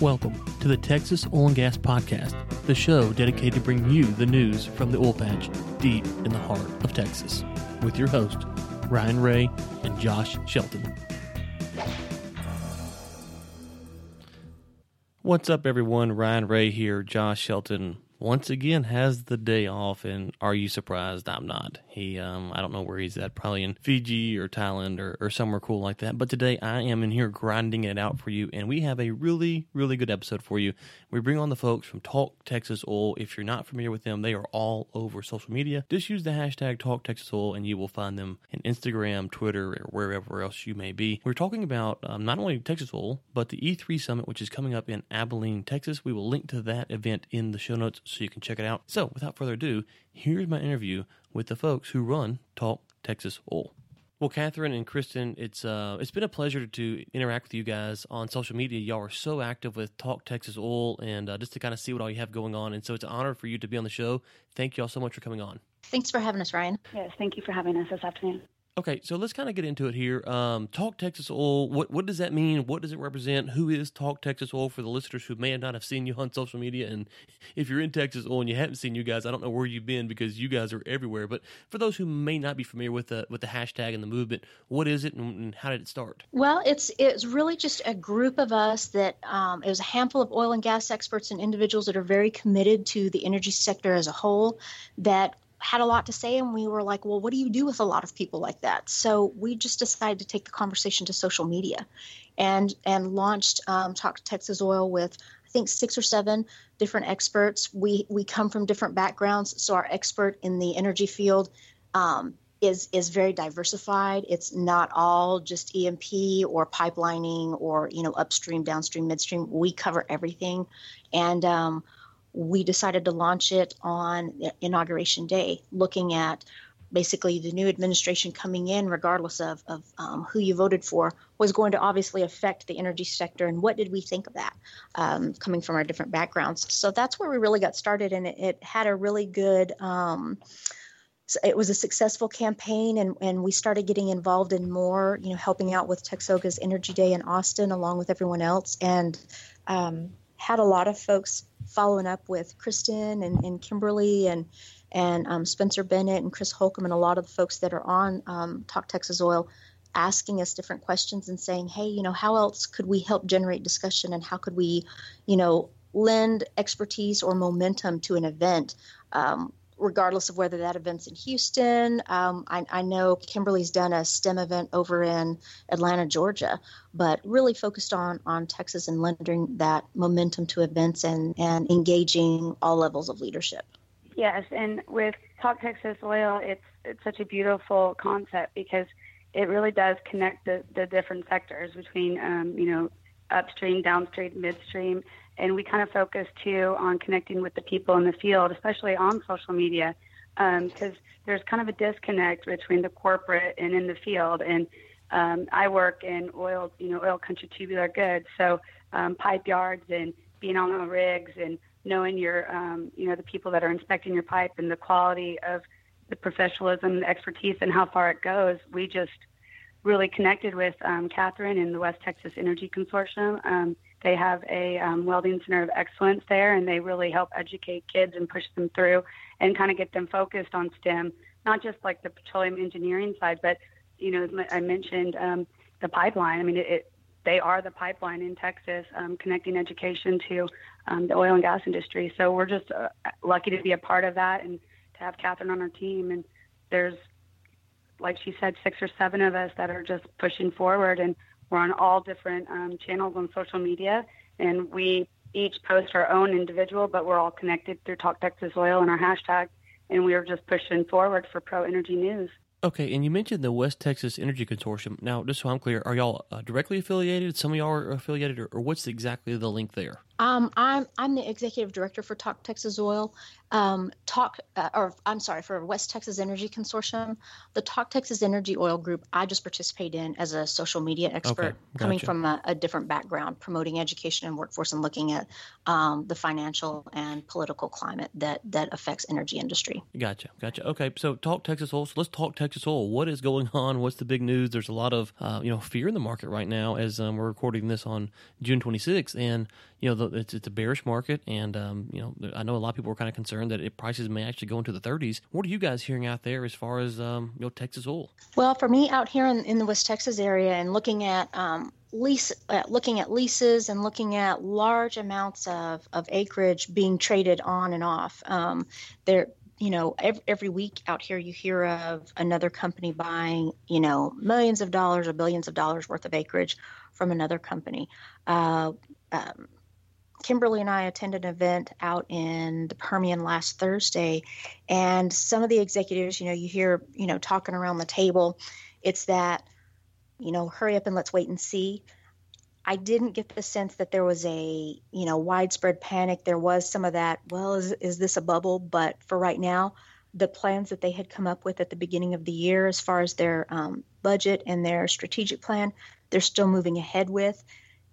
Welcome to the Texas Oil & Gas Podcast, the show dedicated to bring you the news from the oil patch deep in the heart of Texas, with your hosts, Ryan Ray and Josh Shelton. What's up, everyone? Ryan Ray here. Josh Shelton once again has the day off, and are you surprised? I'm not. He, I don't know where he's at, probably in Fiji or Thailand or somewhere cool like that. But today I am in here grinding it out for you, and we have a really, really good episode for you. We bring on the folks from Talk Texas Oil. If you're not familiar with them, they are all over social media. Just use the hashtag Talk Texas Oil, and you will find them in Instagram, Twitter, or wherever else you may be. We're talking about not only Texas Oil, but the E3 Summit, which is coming up in Abilene, Texas. We will link to that event in the show notes, so you can check it out. So, without further ado, here's my interview with the folks who run Talk Texas Oil. Well, Catherine and Kristen, it's been a pleasure to interact with you guys on social media. Y'all are so active with Talk Texas Oil, and just to kind of see what all you have going on. And so it's an honor for you to be on the show. Thank you all so much for coming on. Thanks for having us, Ryan. Yes, thank you for having us this afternoon. Okay, so let's kind of get into it here. Talk Texas Oil, what does that mean? What does it represent? Who is Talk Texas Oil for the listeners who may not have seen you on social media? And if you're in Texas Oil and you haven't seen you guys, I don't know where you've been, because you guys are everywhere. But for those who may not be familiar with the hashtag and the movement, what is it and how did it start? Well, it's really just a group of us that it was a handful of oil and gas experts and individuals that are very committed to the energy sector as a whole that had a lot to say, and we were like, well, what do you do with a lot of people like that? So we just decided to take the conversation to social media and launched Talk Texas Oil with, I think, 6 or 7 different experts. We come from different backgrounds, so our expert in the energy field is very diversified. It's not all just E&P or pipelining or, you know, upstream, downstream, midstream. We cover everything, and we decided to launch it on Inauguration Day, looking at basically the new administration coming in, regardless of who you voted for, was going to obviously affect the energy sector. And what did we think of that, coming from our different backgrounds? So that's where we really got started. And it had a really good it was a successful campaign, and we started getting involved in more, you know, helping out with Texoga's Energy Day in Austin, along with everyone else. And had a lot of folks following up with Kristen and Kimberly and Spencer Bennett and Chris Holcomb, and a lot of the folks that are on Talk Texas Oil asking us different questions and saying, hey, you know, how else could we help generate discussion, and how could we, you know, lend expertise or momentum to an event, regardless of whether that event's in Houston. I know Kimberly's done a STEM event over in Atlanta, Georgia, but really focused on Texas and lending that momentum to events and engaging all levels of leadership. Yes, and with Talk Texas Oil, it's such a beautiful concept, because it really does connect the different sectors between, you know, upstream, downstream, midstream. And we kind of focus, too, on connecting with the people in the field, especially on social media, because there's kind of a disconnect between the corporate and in the field. And I work in oil, you know, oil country tubular goods, so pipe yards and being on the rigs and knowing your, you know, the people that are inspecting your pipe and the quality of the professionalism and expertise and how far it goes. We just really connected with Catherine and the West Texas Energy Consortium. They have a welding center of excellence there, and they really help educate kids and push them through and kind of get them focused on STEM, not just like the petroleum engineering side, but, you know, I mentioned the pipeline. I mean, they are the pipeline in Texas, connecting education to the oil and gas industry. So we're just lucky to be a part of that and to have Catherine on our team. And there's, like she said, 6 or 7 of us that are just pushing forward, and we're on all different channels on social media, and we each post our own individual, but we're all connected through Talk Texas Oil and our hashtag, and we are just pushing forward for pro-energy news. Okay, and you mentioned the West Texas Energy Consortium. Now, just so I'm clear, are y'all directly affiliated? Some of y'all are affiliated, or what's exactly the link there? I'm the executive director for Talk Texas Oil, for West Texas Energy Consortium. The Talk Texas Energy Oil group I just participate in as a social media expert, coming from a different background, promoting education and workforce, and looking at the financial and political climate that affects energy industry. Gotcha. Okay, so Talk Texas Oil. So let's talk Texas Oil. What is going on? What's the big news? There's a lot of fear in the market right now as we're recording this on June 26th, and it's a bearish market, and I know a lot of people are kind of concerned that prices may actually go into the 30s. What are you guys hearing out there as far as Texas Oil? Well, for me out here in the West Texas area, and looking at leases and looking at large amounts of acreage being traded on and off, every week out here you hear of another company buying millions of dollars or billions of dollars worth of acreage from another company. Kimberly and I attended an event out in the Permian last Thursday, and some of the executives, you hear, talking around the table, it's that, hurry up and let's wait and see. I didn't get the sense that there was a, widespread panic. There was some of that, well, is this a bubble? But for right now, the plans that they had come up with at the beginning of the year, as far as their budget and their strategic plan, they're still moving ahead with.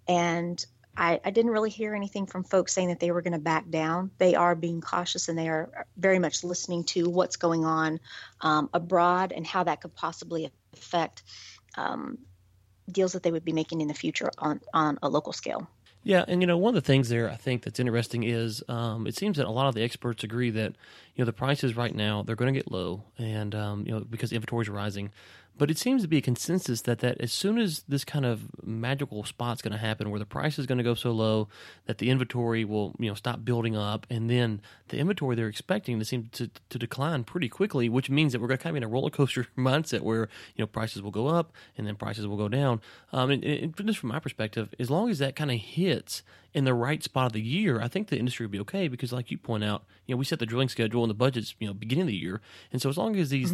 And I didn't really hear anything from folks saying that they were going to back down. They are being cautious, and they are very much listening to what's going on abroad and how that could possibly affect deals that they would be making in the future on a local scale. Yeah, and one of the things there I think that's interesting is it seems that a lot of the experts agree that the prices right now, they're going to get low, and because inventories are rising. But it seems to be a consensus that as soon as this kind of magical spot's going to happen where the price is going to go so low that the inventory will stop building up, and then the inventory they're expecting to seem to decline pretty quickly, which means that we're going to kind of be in a roller coaster mindset where prices will go up and then prices will go down. And just from my perspective, as long as that kind of hits in the right spot of the year, I think the industry will be okay, because like you point out, we set the drilling schedule and the budgets, beginning of the year. And so as long as these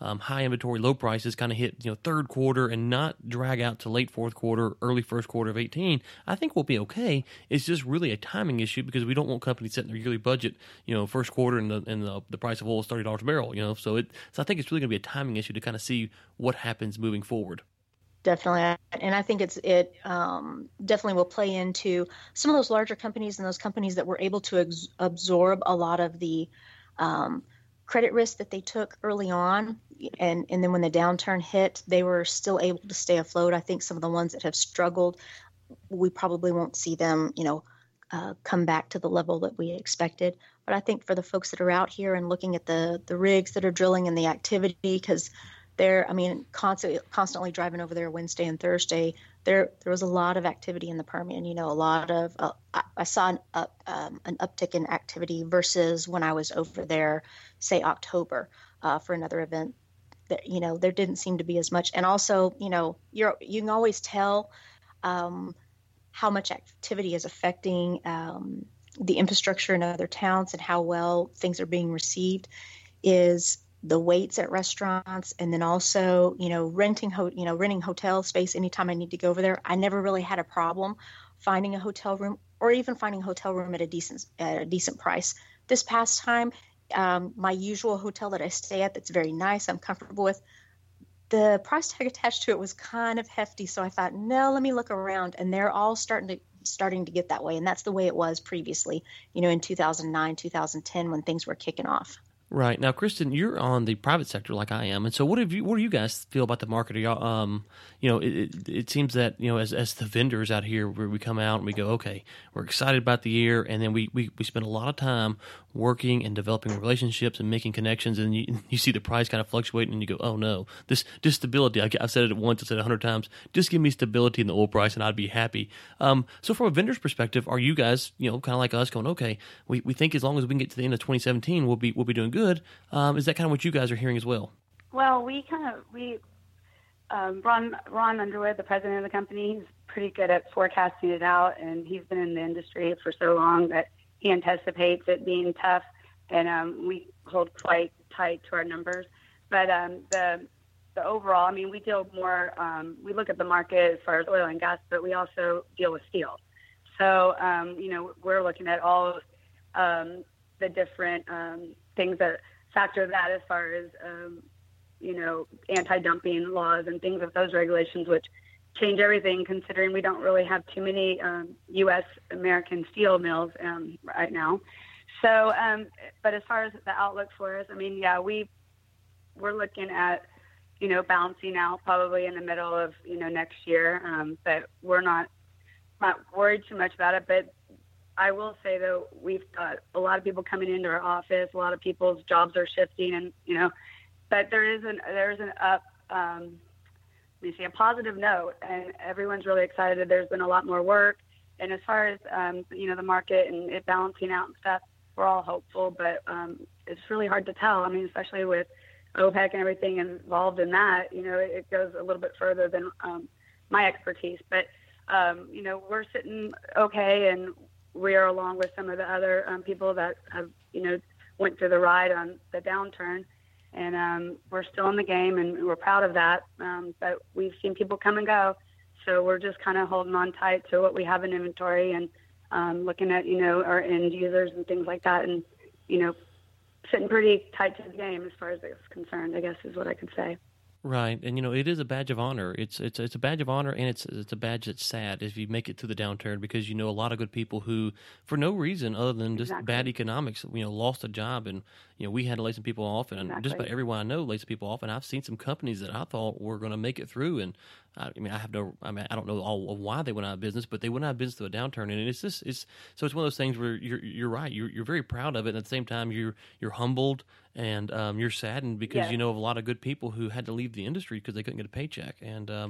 high inventory, low prices kind of hit, third quarter and not drag out to late fourth quarter, early first quarter of 2018, I think we'll be okay. It's just really a timing issue, because we don't want companies setting their yearly budget, first quarter and the price of oil is $30 a barrel, So I think it's really going to be a timing issue to kind of see what happens moving forward. Definitely. And I think it definitely will play into some of those larger companies and those companies that were able to absorb a lot of the credit risk that they took early on. And then when the downturn hit, they were still able to stay afloat. I think some of the ones that have struggled, we probably won't see them, come back to the level that we expected. But I think for the folks that are out here and looking at the rigs that are drilling and the activity, because they're, constantly driving over there Wednesday and Thursday. There was a lot of activity in the Permian. A lot of I saw an uptick in activity versus when I was over there, say October, for another event. That there didn't seem to be as much. And also, you can always tell how much activity is affecting the infrastructure in other towns and how well things are being received is the waits at restaurants, and then also, renting hotel space. Anytime I need to go over there, I never really had a problem finding a hotel room, or even finding a hotel room at a decent price. This past time, my usual hotel that I stay at, that's very nice, I'm comfortable with, the price tag attached to it was kind of hefty. So I thought, no, let me look around, and they're all starting to get that way, and that's the way it was previously, in 2009, 2010, when things were kicking off. Right. Now, Kristen, you're on the private sector like I am. And so what do you guys feel about the market? Are y'all, it seems that, as the vendors out here, where we come out and we go, okay, we're excited about the year. And then we spend a lot of time working and developing relationships and making connections. And you see the price kind of fluctuating, and you go, oh no, this stability. I've said it once, I've said it 100 times. Just give me stability in the oil price and I'd be happy. So from a vendor's perspective, are you guys, kind of like us, going, okay, we think as long as we can get to the end of 2017, we'll be doing good. Is that kind of what you guys are hearing as well? Well, Ron Underwood, the president of the company, he's pretty good at forecasting it out, and he's been in the industry for so long that he anticipates it being tough, and we hold quite tight to our numbers. But the overall, we deal more, we look at the market as far as oil and gas, but we also deal with steel. So, we're looking at all of the different things that factor that as far as, anti-dumping laws and things of those regulations, which change everything considering we don't really have too many U.S. American steel mills right now. So, but as far as the outlook for us, we're looking at, balancing out probably in the middle of, next year. But we're not worried too much about it. But I will say, though, we've got a lot of people coming into our office. A lot of people's jobs are shifting, and, but there is an up, a positive note, and everyone's really excited. There's been a lot more work. And as far as, the market and it balancing out and stuff, we're all hopeful, but it's really hard to tell. Especially with OPEC and everything involved in that, it goes a little bit further than my expertise. But, we're sitting okay, and we are along with some of the other people that have, went through the ride on the downturn. And we're still in the game, and we're proud of that. But we've seen people come and go. So we're just kind of holding on tight to what we have in inventory and looking at, our end users and things like that, and, sitting pretty tight to the game as far as it's concerned, I guess, is what I could say. Right. And, it is a badge of honor. It's a badge of honor, and it's a badge that's sad if you make it through the downturn, because a lot of good people who, for no reason other than just bad economics, lost a job. And, we had to lay some people off, and just about everyone I know lays people off. And I've seen some companies that I thought were going to make it through. And, I don't know all of why they went out of business, but they went out of business through a downturn. And it's one of those things where you're right. You're very proud of it. And at the same time, you're humbled. And you're saddened because yes. You know of a lot of good people who had to leave the industry because they couldn't get a paycheck. And I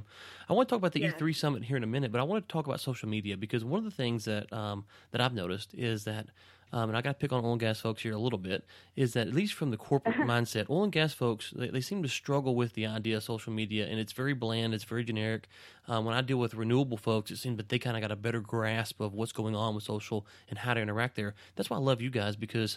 want to talk about the yes. E3 Summit here in a minute, but I want to talk about social media, because one of the things that that I've noticed is that, and I got to pick on oil and gas folks here a little bit, is that at least from the corporate mindset, oil and gas folks, they seem to struggle with the idea of social media, and it's very bland, it's very generic. When I deal with renewable folks, it seems that they kind of got a better grasp of what's going on with social and how to interact there. That's why I love you guys, because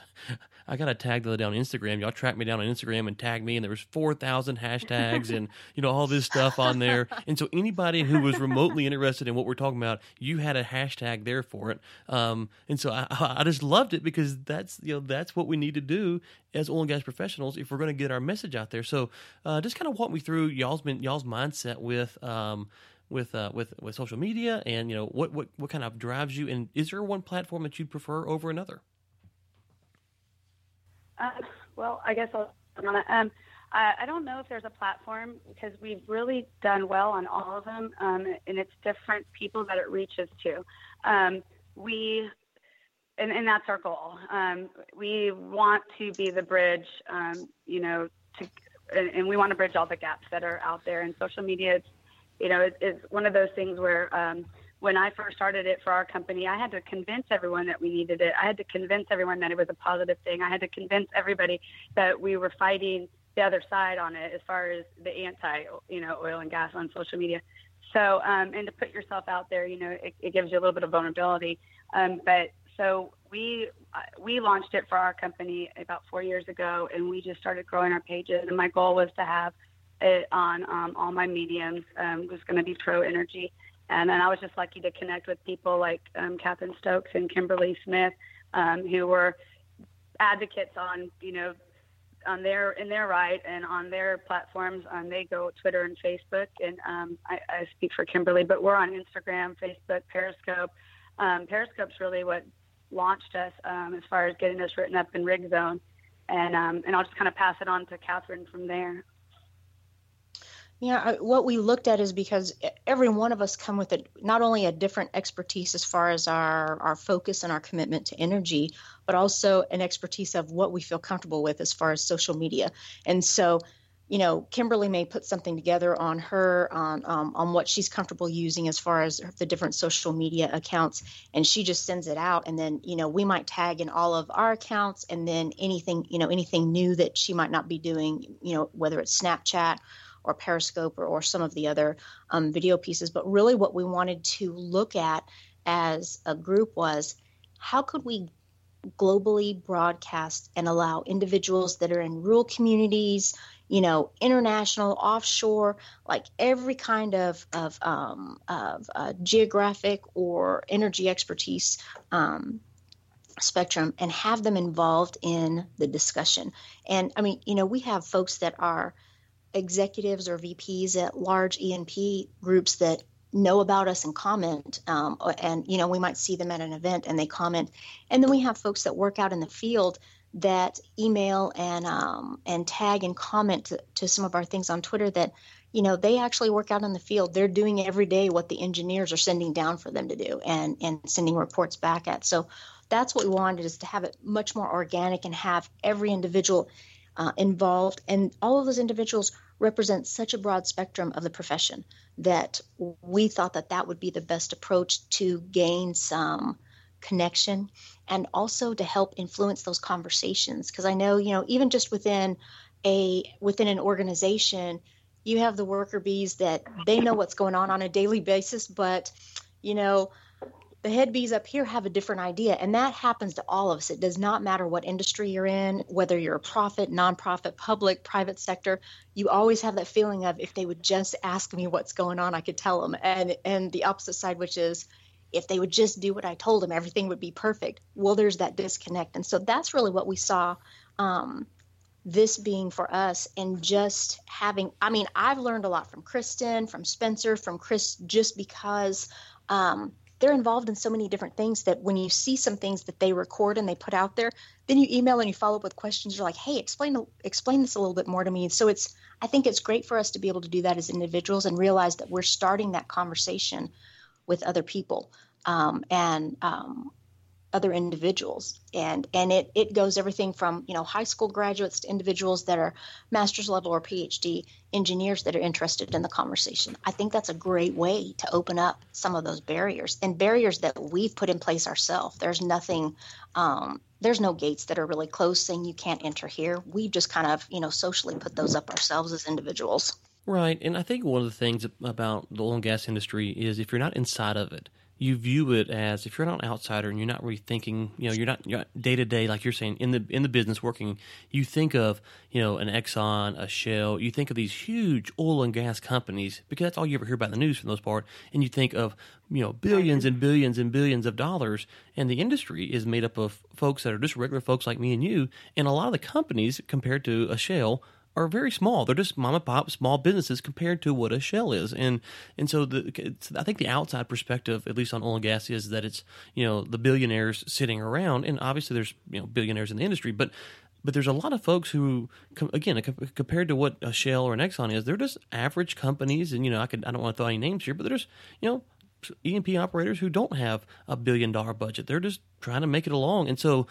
I got a tag the other day on Instagram. Y'all tracked me down on Instagram and tagged me, and there was 4,000 hashtags and, all this stuff on there. And so anybody who was remotely interested in what we're talking about, you had a hashtag there for it. And so I just loved it, because that's, that's what we need to do as oil and gas professionals if we're going to get our message out there. So just kind of walk me through y'all's mindset with social media, and what kind of drives you, and is there one platform that you prefer over another? Well, I guess I'll I don't know if there's a platform, because we've really done well on all of them, and it's different people that it reaches to. And that's our goal. We want to be the bridge, and we want to bridge all the gaps that are out there. And social media, it's one of those things where when I first started it for our company, I had to convince everyone that we needed it. I had to convince everyone that it was a positive thing. I had to convince everybody that we were fighting the other side on it as far as the anti, oil and gas on social media. So, and to put yourself out there, it gives you a little bit of vulnerability. So we launched it for our company about 4 years ago, and we just started growing our pages. And my goal was to have it on all my mediums. It was going to be pro energy. And then I was just lucky to connect with people like Catherine Stokes and Kimberly Smith, who were advocates on, in their right and on their platforms. They go Twitter and Facebook, and I speak for Kimberly, but we're on Instagram, Facebook, Periscope. Periscope's really what launched us as far as getting us written up in Rig Zone, and I'll just kind of pass it on to Catherine from there. Yeah, what we looked at is, because every one of us come with not only a different expertise as far as our focus and our commitment to energy, but also an expertise of what we feel comfortable with as far as social media. And so, Kimberly may put something together on what she's comfortable using as far as the different social media accounts, and she just sends it out. And then, we might tag in all of our accounts, and then anything new that she might not be doing, whether it's Snapchat or Periscope or some of the other video pieces. But really what we wanted to look at as a group was, how could we globally broadcast and allow individuals that are in rural communities, you know, international, offshore, like every kind of geographic or energy expertise spectrum, and have them involved in the discussion. And I mean, you know, we have folks that are executives or VPs at large E&P groups that know about us and comment. And, you know, we might see them at an event and they comment. And then we have folks that work out in the field that email and tag and comment to some of our things on Twitter that, you know, they actually work out in the field. They're doing every day what the engineers are sending down for them to do and sending reports back at. So that's what we wanted, is to have it much more organic and have every individual involved. And all of those individuals represent such a broad spectrum of the profession that we thought that that would be the best approach to gain some connection and also to help influence those conversations. Because I know, you know, even just within an organization, you have the worker bees that they know what's going on a daily basis, but, you know, the head bees up here have a different idea, and that happens to all of us. It does not matter what industry you're in, whether you're a profit, nonprofit, public, private sector. You always have that feeling of, if they would just ask me what's going on, I could tell them. And the opposite side, which is, if they would just do what I told them, everything would be perfect. Well, there's that disconnect. And so that's really what we saw this being for us, and just having, I mean, I've learned a lot from Kristen, from Spencer, from Chris, just because they're involved in so many different things that when you see some things that they record and they put out there, then you email and you follow up with questions. You're like, hey, explain this a little bit more to me. So I think it's great for us to be able to do that as individuals and realize that we're starting that conversation with other people and other individuals. And it goes everything from, you know, high school graduates to individuals that are master's level or PhD engineers that are interested in the conversation. I think that's a great way to open up some of those barriers, and barriers that we've put in place ourselves. There's nothing, there's no gates that are really closed saying you can't enter here. We just kind of, you know, socially put those up ourselves as individuals. Right. And I think one of the things about the oil and gas industry is, if you're not inside of it, you view it as, if you're not an outsider and you're not really thinking, you know, you're not day to day, like you're saying, in the business working, you think of, you know, an Exxon, a Shell, you think of these huge oil and gas companies, because that's all you ever hear about in the news for the most part, and you think of, you know, billions and billions and billions of dollars, and the industry is made up of folks that are just regular folks like me and you, and a lot of the companies compared to a Shell are very small. They're just mom and pop, small businesses compared to what a Shell is, and so I think the outside perspective, at least on oil and gas, is that it's, you know, the billionaires sitting around, and obviously there's, you know, billionaires in the industry, but there's a lot of folks who, again, compared to what a Shell or an Exxon is, they're just average companies, and, you know, I don't want to throw any names here, but they're just, you know, E&P operators who don't have $1 billion budget. They're just trying to make it along. And so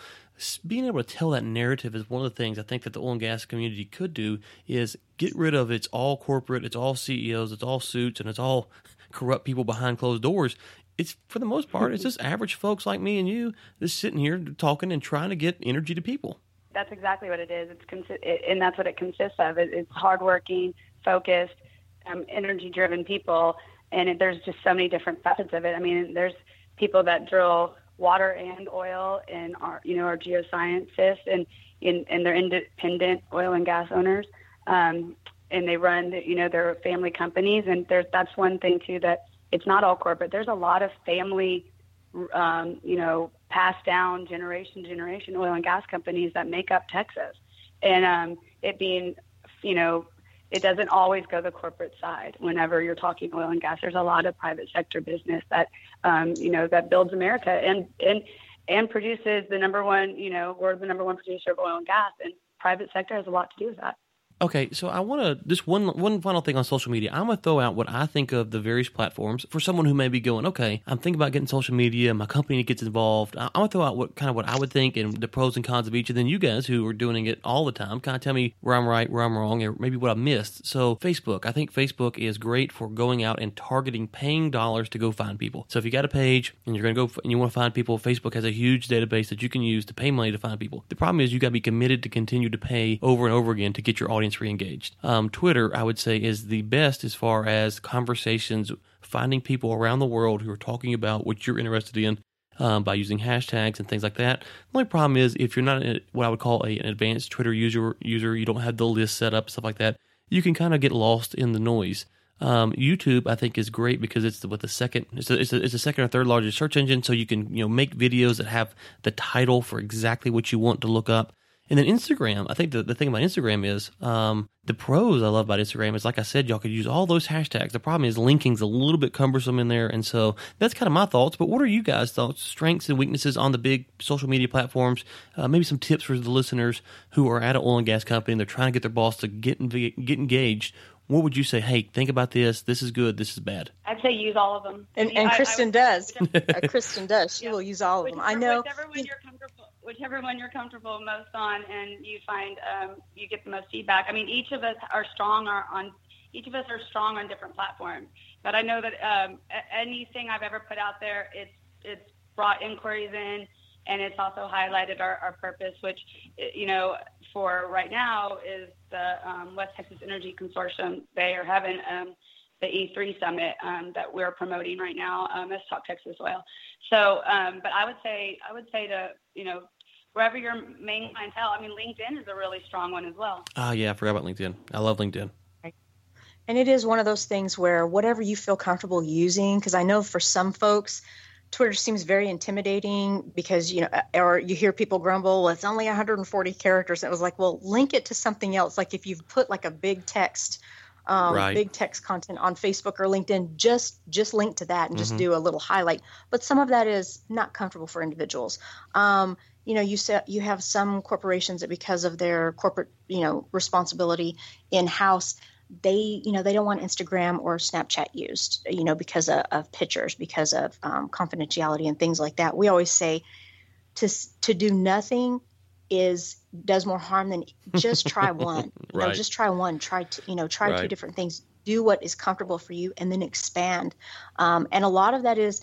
being able to tell that narrative is one of the things I think that the oil and gas community could do, is get rid of it's all corporate, it's all CEOs, it's all suits, and it's all corrupt people behind closed doors. It's, for the most part, it's just average folks like me and you just sitting here talking and trying to get energy to people. That's exactly what it is. And that's what it consists of. It's hardworking, focused, energy-driven people. And there's just so many different facets of it. I mean, there's people that drill water and oil, and are geoscientists, and they're independent oil and gas owners, and they run, you know, their family companies. And that's one thing too, that it's not all corporate. There's a lot of family, passed down generation oil and gas companies that make up Texas, and it being, you know. It doesn't always go the corporate side. Whenever you're talking oil and gas, there's a lot of private sector business that, that builds America and produces we're the number one producer of oil and gas, and private sector has a lot to do with that. Okay, so I want to just one final thing on social media. I'm going to throw out what I think of the various platforms for someone who may be going, okay, I'm thinking about getting social media, my company gets involved. I'm going to throw out what I would think and the pros and cons of each. And then you guys who are doing it all the time, kind of tell me where I'm right, where I'm wrong, or maybe what I missed. So Facebook, I think Facebook is great for going out and targeting paying dollars to go find people. So if you got a page and you're going to go and you want to find people, Facebook has a huge database that you can use to pay money to find people. The problem is you got to be committed to continue to pay over and over again to get your audience re-engaged. Twitter, I would say, is the best as far as conversations, finding people around the world who are talking about what you're interested in. by using hashtags and things like that. The only problem is if you're not what I would call an advanced Twitter user, you don't have the list set up, stuff like that, you can kind of get lost in the noise. YouTube, I think, is great because it's the second or third largest search engine, so you can make videos that have the title for exactly what you want to look up. And then Instagram, I think the thing about Instagram is the pros I love about Instagram is, like I said, y'all could use all those hashtags. The problem is linking's a little bit cumbersome in there, and so that's kind of my thoughts. But what are you guys' thoughts, strengths and weaknesses on the big social media platforms? Maybe some tips for the listeners who are at an oil and gas company and they're trying to get their boss to get engaged. What would you say? Hey, think about this. This is good. This is bad. I'd say use all of them. And Kristen does. Kristen does. She will use all of them. I know. Whichever one you're comfortable most on, and you find you get the most feedback. I mean, each of us are strong on different platforms. But I know that anything I've ever put out there, it's brought inquiries in, and it's also highlighted our purpose, which for right now is the West Texas Energy Consortium. They are having the E3 Summit that we're promoting right now as Talk Texas Oil. So, but I would say to wherever your main clientele, I mean, LinkedIn is a really strong one as well. Oh, yeah, I forgot about LinkedIn. I love LinkedIn. Right. And it is one of those things where whatever you feel comfortable using, because I know for some folks, Twitter seems very intimidating because, or you hear people grumble, well, it's only 140 characters. And it was like, well, link it to something else. Like if you've put like a big text big text content on Facebook or LinkedIn, just link to that and just do a little highlight. But some of that is not comfortable for individuals. You have some corporations that because of their corporate, responsibility in-house, they don't want Instagram or Snapchat used, because of pictures, because of confidentiality and things like that. We always say to do nothing does more harm than just try one. Just try one, try two different things, do what is comfortable for you and then expand. And a lot of that is,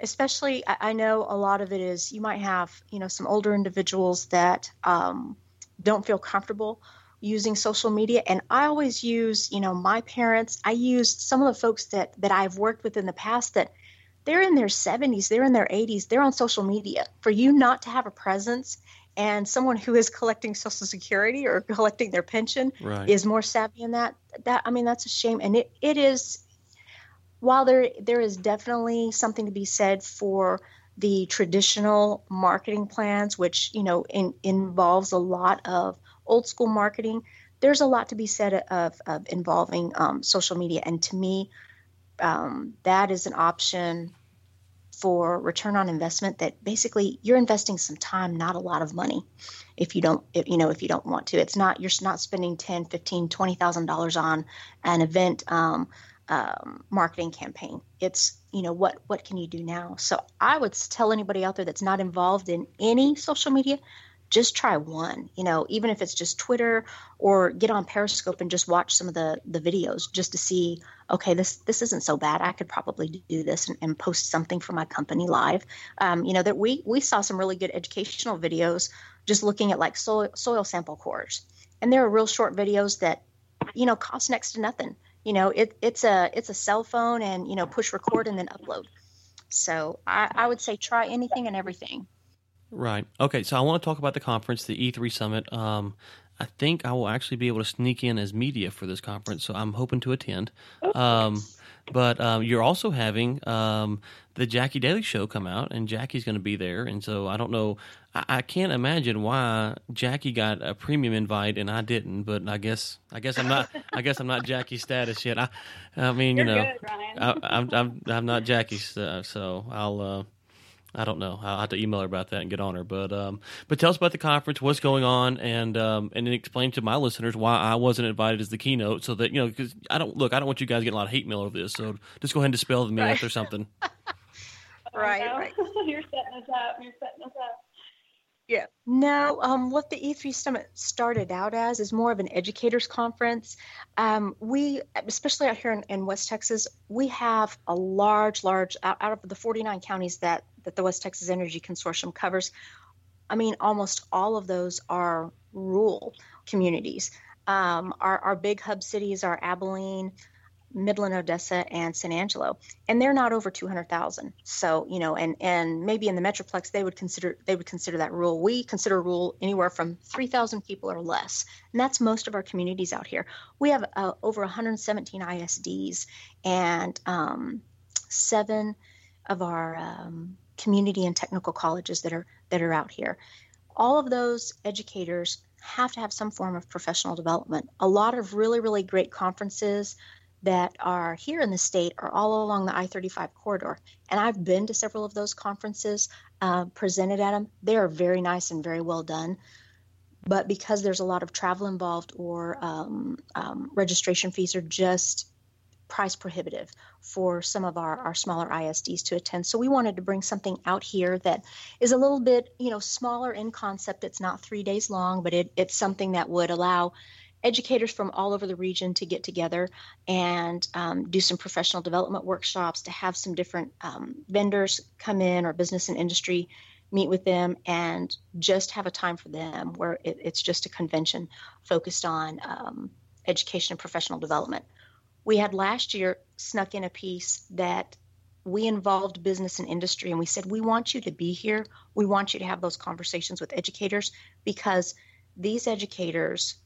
especially I know a lot of it is you might have, some older individuals that don't feel comfortable using social media. And I always use, my parents, I use some of the folks that I've worked with in the past that they're in their 70s, they're in their 80s, they're on social media. For you not to have a presence and someone who is collecting Social Security or collecting their pension is more savvy in that. I mean, that's a shame. And it is, while there is definitely something to be said for the traditional marketing plans, which, involves a lot of old school marketing, there's a lot to be said of involving social media. And to me, that is an option for return on investment that basically you're investing some time, not a lot of money. If you don't want to, you're not spending $10, $15, $20,000 on an event, marketing campaign. It's, what can you do now? So I would tell anybody out there that's not involved in any social media, just try one, even if it's just Twitter or get on Periscope and just watch some of the videos just to see, okay, this isn't so bad. I could probably do this and post something for my company live. That we saw some really good educational videos just looking at like soil sample cores. And there are real short videos that, cost next to nothing. It's a cell phone and, push record and then upload. So I would say try anything and everything. Right. Okay, so I want to talk about the conference, the E3 Summit. I think I will actually be able to sneak in as media for this conference, so I'm hoping to attend. But you're also having the Jackie Daly Show come out, and Jackie's going to be there. And so I don't know. I can't imagine why Jackie got a premium invite and I didn't. But I guess I'm not. I guess I'm not Jackie's status yet. I mean, you're good, Ryan. I'm not Jackie's, so I'll. I don't know. I'll have to email her about that and get on her. But tell us about the conference, what's going on, and then explain to my listeners why I wasn't invited as the keynote, so that because I don't want you guys getting a lot of hate mail over this. So just go ahead and dispel the myth or something. Right. You're setting us up. Yeah. No, what the E3 Summit started out as is more of an educators conference. We, especially out here in West Texas, we have a large out of the 49 counties that the West Texas Energy Consortium covers. I mean, almost all of those are rural communities. Our big hub cities are Abilene, Midland, Odessa, and San Angelo, and they're not over 200,000. So, you know, and maybe in the Metroplex they would consider that rural. We consider rural anywhere from 3,000 people or less, and that's most of our communities out here. We have over 117 ISDs, and 7 of our community and technical colleges that are out here. All of those educators have to have some form of professional development. A lot of really, really great conferences that are here in the state are all along the I-35 corridor. And I've been to several of those conferences, presented at them. They are very nice and very well done. But because there's a lot of travel involved, or registration fees are just price prohibitive for some of our smaller ISDs to attend. So we wanted to bring something out here that is a little bit, you know, smaller in concept. It's not 3 days long, but it's something that would allow educators from all over the region to get together and do some professional development workshops, to have some different vendors come in, or business and industry meet with them, and just have a time for them where it's just a convention focused on education and professional development. We had last year snuck in a piece that we involved business and industry, and we said, we want you to be here. We want you to have those conversations with educators, because these educators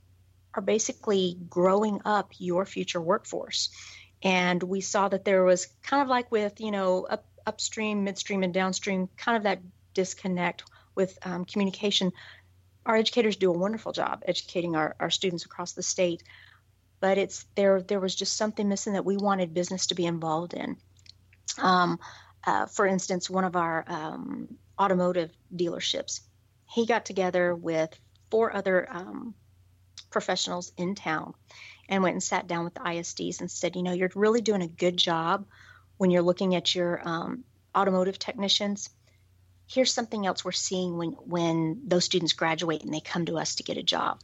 are basically growing up your future workforce. And we saw that there was kind of like with, you know, upstream, midstream, and downstream, kind of that disconnect with communication. Our educators do a wonderful job educating our students across the state. But there was just something missing that we wanted business to be involved in. For instance, one of our automotive dealerships, he got together with 4 other professionals in town and went and sat down with the ISDs and said, you know, you're really doing a good job when you're looking at your automotive technicians. Here's something else we're seeing when those students graduate and they come to us to get a job.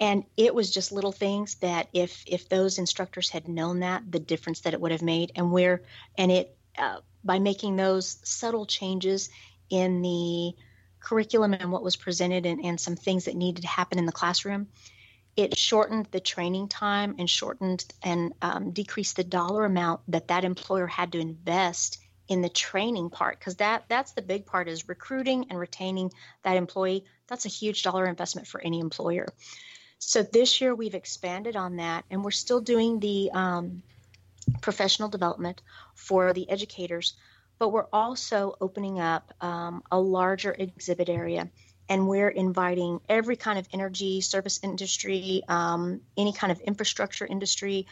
And it was just little things that if those instructors had known that, the difference that it would have made. And by making those subtle changes in the curriculum and what was presented and some things that needed to happen in the classroom, it shortened the training time and shortened and decreased the dollar amount that employer had to invest in the training part, because that's the big part, is recruiting and retaining that employee. That's a huge dollar investment for any employer. So this year we've expanded on that, and we're still doing the professional development for the educators, but we're also opening up a larger exhibit area, and we're inviting every kind of energy, service industry, any kind of infrastructure industry.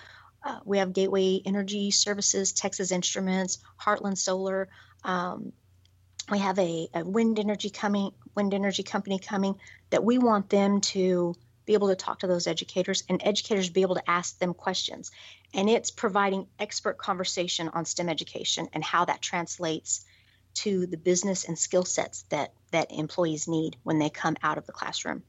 We have Gateway Energy Services, Texas Instruments, Heartland Solar. We have a wind energy company coming, that we want them to be able to talk to those educators, and educators be able to ask them questions. And it's providing expert conversation on STEM education and how that translates to the business and skill sets that employees need when they come out of the classroom.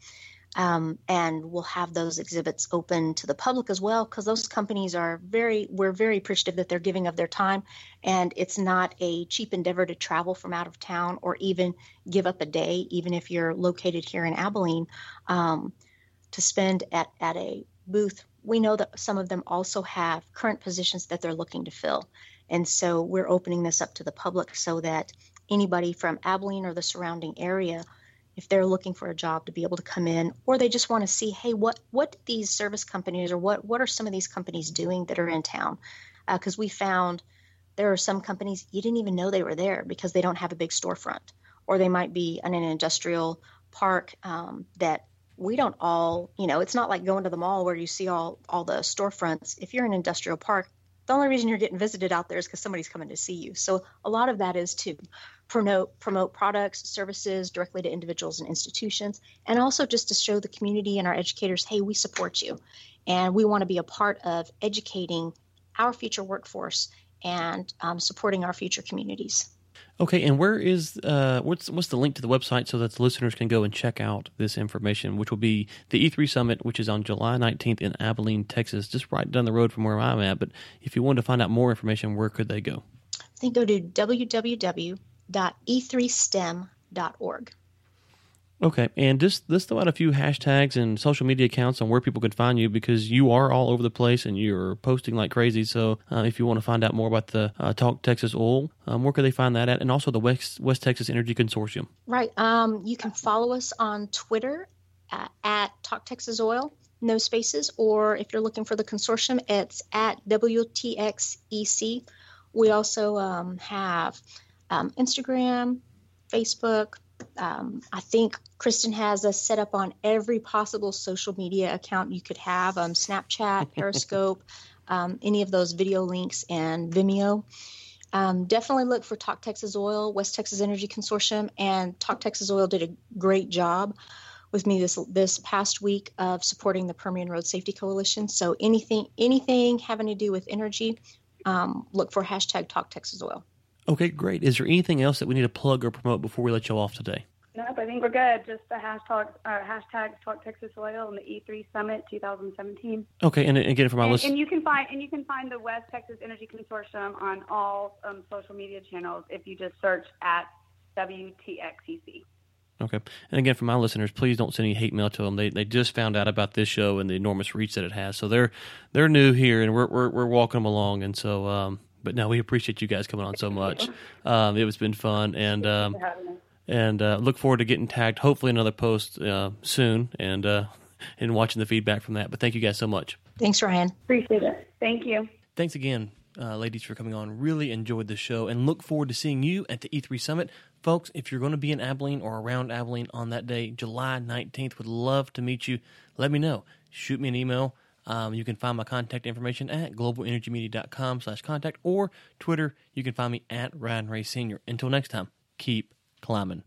And we'll have those exhibits open to the public as well, because those companies we're very appreciative that they're giving of their time, and it's not a cheap endeavor to travel from out of town or even give up a day, even if you're located here in Abilene, to spend at a booth. We know that some of them also have current positions that they're looking to fill, and so we're opening this up to the public so that anybody from Abilene or the surrounding area, if they're looking for a job, to be able to come in, or they just want to see, hey, what these service companies, or what are some of these companies doing that are in town? Because we found there are some companies you didn't even know they were there because they don't have a big storefront, or they might be in an industrial park that we don't all, you know, it's not like going to the mall where you see all the storefronts. If you're in an industrial park, the only reason you're getting visited out there is because somebody's coming to see you. So a lot of that is to promote products, services directly to individuals and institutions, and also just to show the community and our educators, hey, we support you, and we want to be a part of educating our future workforce and supporting our future communities. Okay, and where is what's the link to the website so that the listeners can go and check out this information, which will be the E3 Summit, which is on July 19th in Abilene, Texas, just right down the road from where I'm at. But if you wanted to find out more information, where could they go? I think go to www.e3stem.org. Okay, and just throw out a few hashtags and social media accounts on where people can find you, because you are all over the place and you're posting like crazy. So if you want to find out more about the Talk Texas Oil, where can they find that at? And also the West Texas Energy Consortium. Right. You can follow us on Twitter at Talk Texas Oil, no spaces, or if you're looking for the consortium, it's at WTXEC. We also have Instagram, Facebook. I think Kristen has us set up on every possible social media account you could have, Snapchat, Periscope, any of those video links, and Vimeo. Definitely look for Talk Texas Oil, West Texas Energy Consortium, and Talk Texas Oil did a great job with me this past week of supporting the Permian Road Safety Coalition. So anything having to do with energy, look for hashtag Talk Texas Oil. Okay, great. Is there anything else that we need to plug or promote before we let you all off today? Nope, I think we're good. Just the hashtag Talk Texas Oil and the E3 Summit 2017. Okay, and again for my list, and you can find the West Texas Energy Consortium on all social media channels if you just search at WTXEC. Okay. And again, for my listeners, please don't send any hate mail to them. They just found out about this show and the enormous reach that it has. So they're new here, and we're walking them along. And so, but no, we appreciate you guys coming on so much. It's been fun, and look forward to getting tagged. Hopefully, another post soon, and watching the feedback from that. But thank you guys so much. Thanks, Ryan. Appreciate it. Thank you. Thanks again. Ladies, for coming on. Really enjoyed the show and look forward to seeing you at the E3 Summit. Folks, if you're going to be in Abilene or around Abilene on that day, July 19th, would love to meet you. Let me know. Shoot me an email. You can find my contact information at globalenergymedia.com/contact or Twitter. You can find me at Ryan Ray Sr. Until next time, keep climbing.